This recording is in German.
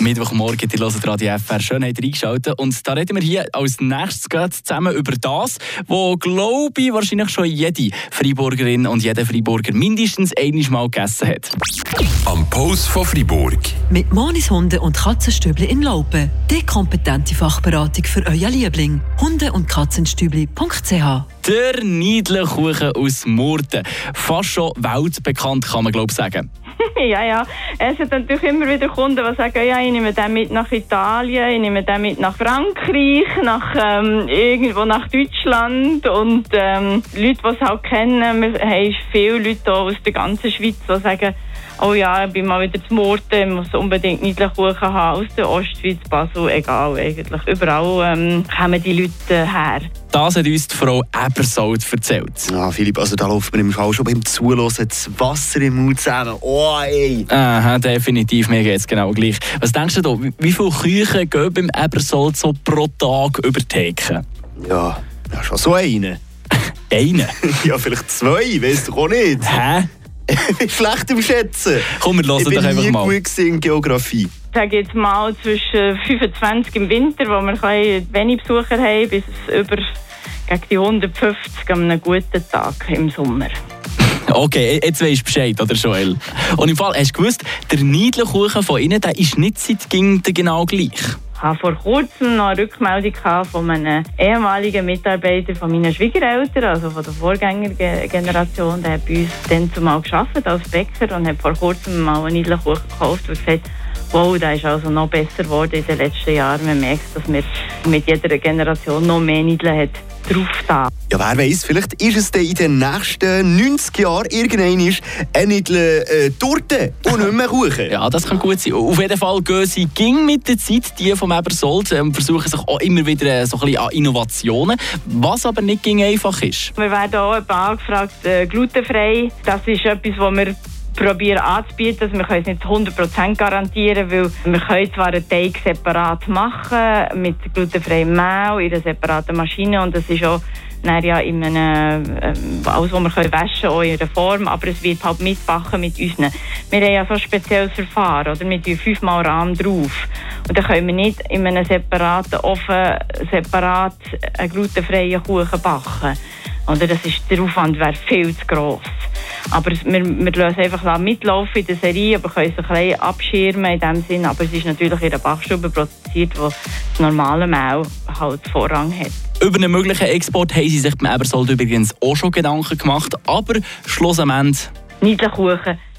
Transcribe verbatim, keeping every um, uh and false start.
Mittwochmorgen, die hören Radio F R, schön habt ihr eingeschaltet. Und da reden wir hier als nächstes zusammen über das, wo, glaube ich, wahrscheinlich schon jede Freiburgerin und jeder Freiburger mindestens einmal gegessen hat. Am Puls vo Friburg. Mit Monis Hunde und Katzenstübli in Laupen. Die kompetente Fachberatung für euer Liebling. Hunde- und Katzenstübli punkt c h. Der Nidelkuchen aus Murten. Fast schon weltbekannt, kann man glaube ich sagen. Ja, ja. Es hat natürlich immer wieder Kunden, die sagen, ja, ich nehme den mit nach Italien, ich nehme den mit nach Frankreich, nach ähm, irgendwo nach Deutschland. Und ähm, Leute, die es halt kennen, wir haben viele Leute aus der ganzen Schweiz, die sagen, oh ja, ich bin mal wieder zu Murten, ich muss unbedingt Nidelkuchen haben, aus der Ostschweiz, Basel, egal eigentlich. Überall ähm, kommen die Leute her. Das hat uns die Frau Ebersold erzählt. Ja, Philipp, also da läuft man im Fall schon beim Zuhören das Wasser im Mund zusammen. Oh, ey! Aha, definitiv, mir geht es genau gleich. Was denkst du da, wie viele Küchen gehen beim Ebersold so pro Tag über die Theke? Ja, ja, schon so eine. Eine? Ja, vielleicht zwei, weißt du auch nicht. Hä? Schlecht im Schätzen. Komm, wir hören doch einfach mal. Ich bin nie gut in Geografie. Ich sage jetzt mal zwischen fünfundzwanzig im Winter, wo wir wenig Besucher haben, bis über gegen die hundertfünfzig an einem guten Tag im Sommer. Okay, jetzt weisst du Bescheid, oder Joel? Und im Fall, hast du gewusst, der Nidelkuchen von Ihnen, der ist nicht seit Kindern genau gleich? Ich habe vor kurzem noch eine Rückmeldung von einem ehemaligen Mitarbeiter von meinen Schwiegereltern, also von der Vorgängergeneration, der hat bei uns dann zumal gearbeitet als Bäcker und hat vor kurzem mal einen Nidelkuchen gekauft und gesagt, wow, der ist also noch besser geworden in den letzten Jahren. Man merkt, dass wir mit jeder Generation noch mehr Nideln hat drauf da. Ja, wer weiss, vielleicht ist es dann in den nächsten neunzig Jahren irgendwann eine Nidel-Torte äh, und nicht mehr Kuchen. Ja, das kann gut sein. Auf jeden Fall gehen sie ging mit der Zeit, die vom Ebersold, und versuchen sich auch immer wieder so ein bisschen an Innovationen, was aber nicht ging einfach ist. Wir werden auch angefragt, äh, glutenfrei. Das ist etwas, wo wir probieren anzubieten. Also wir können es nicht hundert Prozent garantieren, weil wir können zwar einen Teig separat machen, mit glutenfreiem Mehl, in einer separaten Maschine, und das ist auch ja in einem, ähm, alles, was wir können waschen können, auch in der Form, aber es wird halt mitbacken mit uns. Wir haben ja so ein spezielles Verfahren, oder? Wir tun fünfmal Rahm drauf. Und dann können wir nicht in einem separaten Ofen separat einen glutenfreien Kuchen backen. Oder? Das ist, der Aufwand wäre viel zu gross. Aber wir, wir lassen einfach mitlaufen in der Serie, aber können es ein bisschen abschirmen in dem Sinn. Aber es ist natürlich in der Backstube produziert, wo das normale Mehl halt Vorrang hat. Über einen möglichen Export haben sie sich beim Ebersold übrigens auch schon Gedanken gemacht, aber schlussendlich... Nidelkuchen